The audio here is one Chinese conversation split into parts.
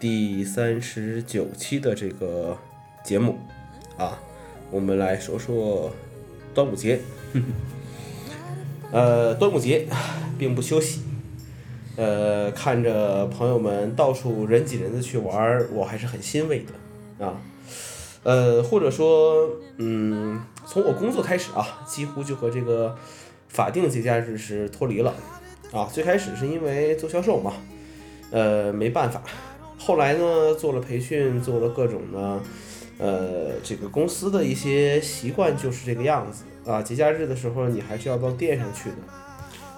第39期的这个节目啊，我们来说说端午节。端午节并不休息，看着朋友们到处人挤人的去玩，我还是很欣慰的啊。或者说，从我工作开始啊，几乎就和这个法定节假日是脱离了啊。最开始是因为做销售嘛，没办法。后来呢，做了培训，做了各种呢，这个公司的一些习惯就是这个样子啊。节假日的时候，你还是要到店上去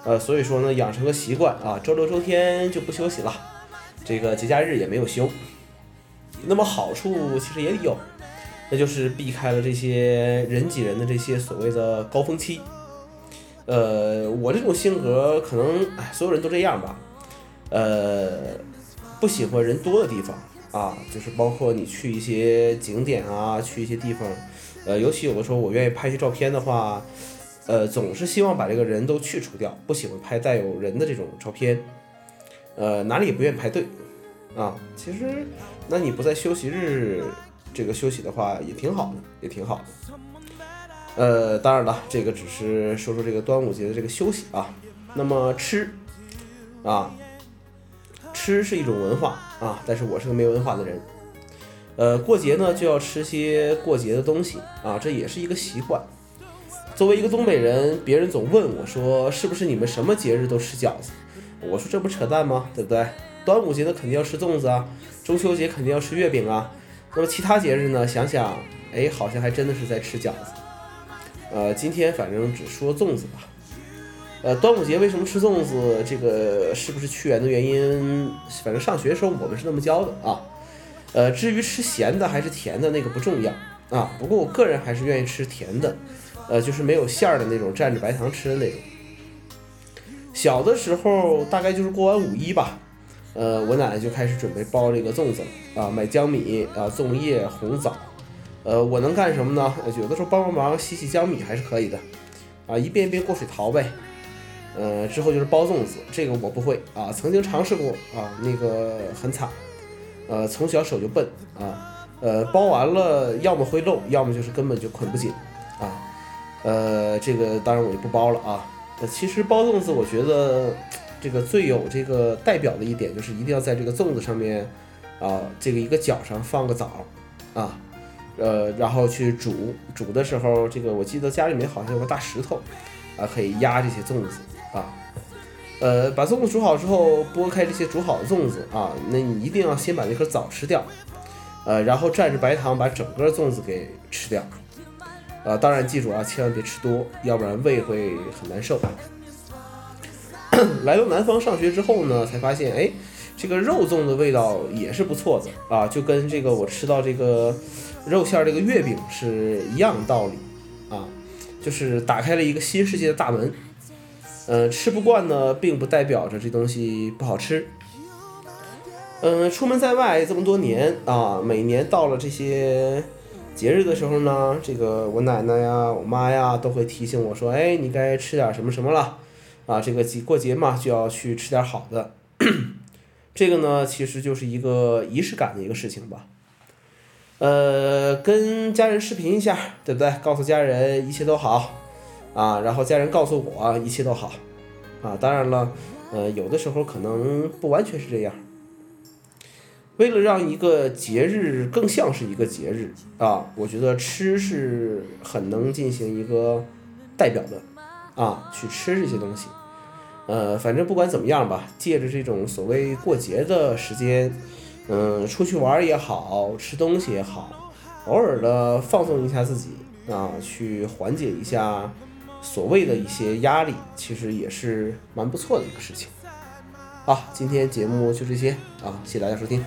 的，所以说呢，养成个习惯啊，周六周天就不休息了，这个节假日也没有休。那么好处其实也有，那就是避开了这些人挤人的这些所谓的高峰期。我这种性格可能所有人都这样吧，不喜欢人多的地方啊，就是包括你去一些景点啊，去一些地方，尤其有的时候我愿意拍一些照片的话，总是希望把这个人都去除掉，不喜欢拍带有人的这种照片，哪里也不愿意排队啊。其实，那你不在休息日这个休息的话，也挺好的，也挺好的。当然了，这个只是说说这个端午节的这个休息啊。那么吃啊，吃是一种文化啊，但是我是个没文化的人。过节呢就要吃些过节的东西啊，这也是一个习惯。作为一个东北人，别人总问我说，是不是你们什么节日都吃饺子？我说这不扯淡吗？对不对？端午节呢肯定要吃粽子啊，中秋节肯定要吃月饼啊。那么其他节日呢，想想，哎，好像还真的是在吃饺子。今天反正只说粽子吧。端午节为什么吃粽子？这个是不是屈原的原因？反正上学的时候我们是那么教的啊。至于吃咸的还是甜的，那个不重要啊。不过我个人还是愿意吃甜的，就是没有馅儿的那种，蘸着白糖吃的那种。小的时候大概就是过完五一吧，我奶奶就开始准备包这个粽子了啊，买江米啊、粽叶、红枣。我能干什么呢？有的时候帮忙洗洗江米还是可以的，啊，一遍一遍过水淘呗。之后就是包粽子，这个我不会啊，曾经尝试过啊，那个很惨。从小手就笨啊，包完了要么会漏，要么就是根本就捆不紧啊。这个当然我就不包了啊。其实包粽子，我觉得这个最有这个代表的一点就是一定要在这个粽子上面啊，这个一个角上放个枣啊。然后去煮的时候，这个我记得家里面好像有个大石头，啊，可以压这些粽子啊。把粽子煮好之后，剥开这些煮好的粽子啊，那你一定要先把那颗枣吃掉，然后蘸着白糖把整个粽子给吃掉。当然记住啊，千万别吃多，要不然胃会很难受。来到南方上学之后呢，才发现，哎，这个肉粽的味道也是不错的啊，就跟这个我吃到这个肉馅这个月饼是一样的道理啊，就是打开了一个新世界的大门。吃不惯呢，并不代表着这东西不好吃。出门在外这么多年啊，每年到了这些节日的时候呢，这个我奶奶呀、我妈呀都会提醒我说，哎，你该吃点什么什么了啊，这个过节嘛就要去吃点好的。这个呢，其实就是一个仪式感的一个事情吧。跟家人视频一下，对不对？告诉家人一切都好啊，然后家人告诉我一切都好啊。当然了，有的时候可能不完全是这样。为了让一个节日更像是一个节日啊，我觉得吃是很能进行一个代表的啊，去吃这些东西。反正不管怎么样吧，借着这种所谓过节的时间，出去玩也好，吃东西也好，偶尔的放松一下自己啊，去缓解一下所谓的一些压力，其实也是蛮不错的一个事情。好，今天节目就这些啊，谢谢大家收听。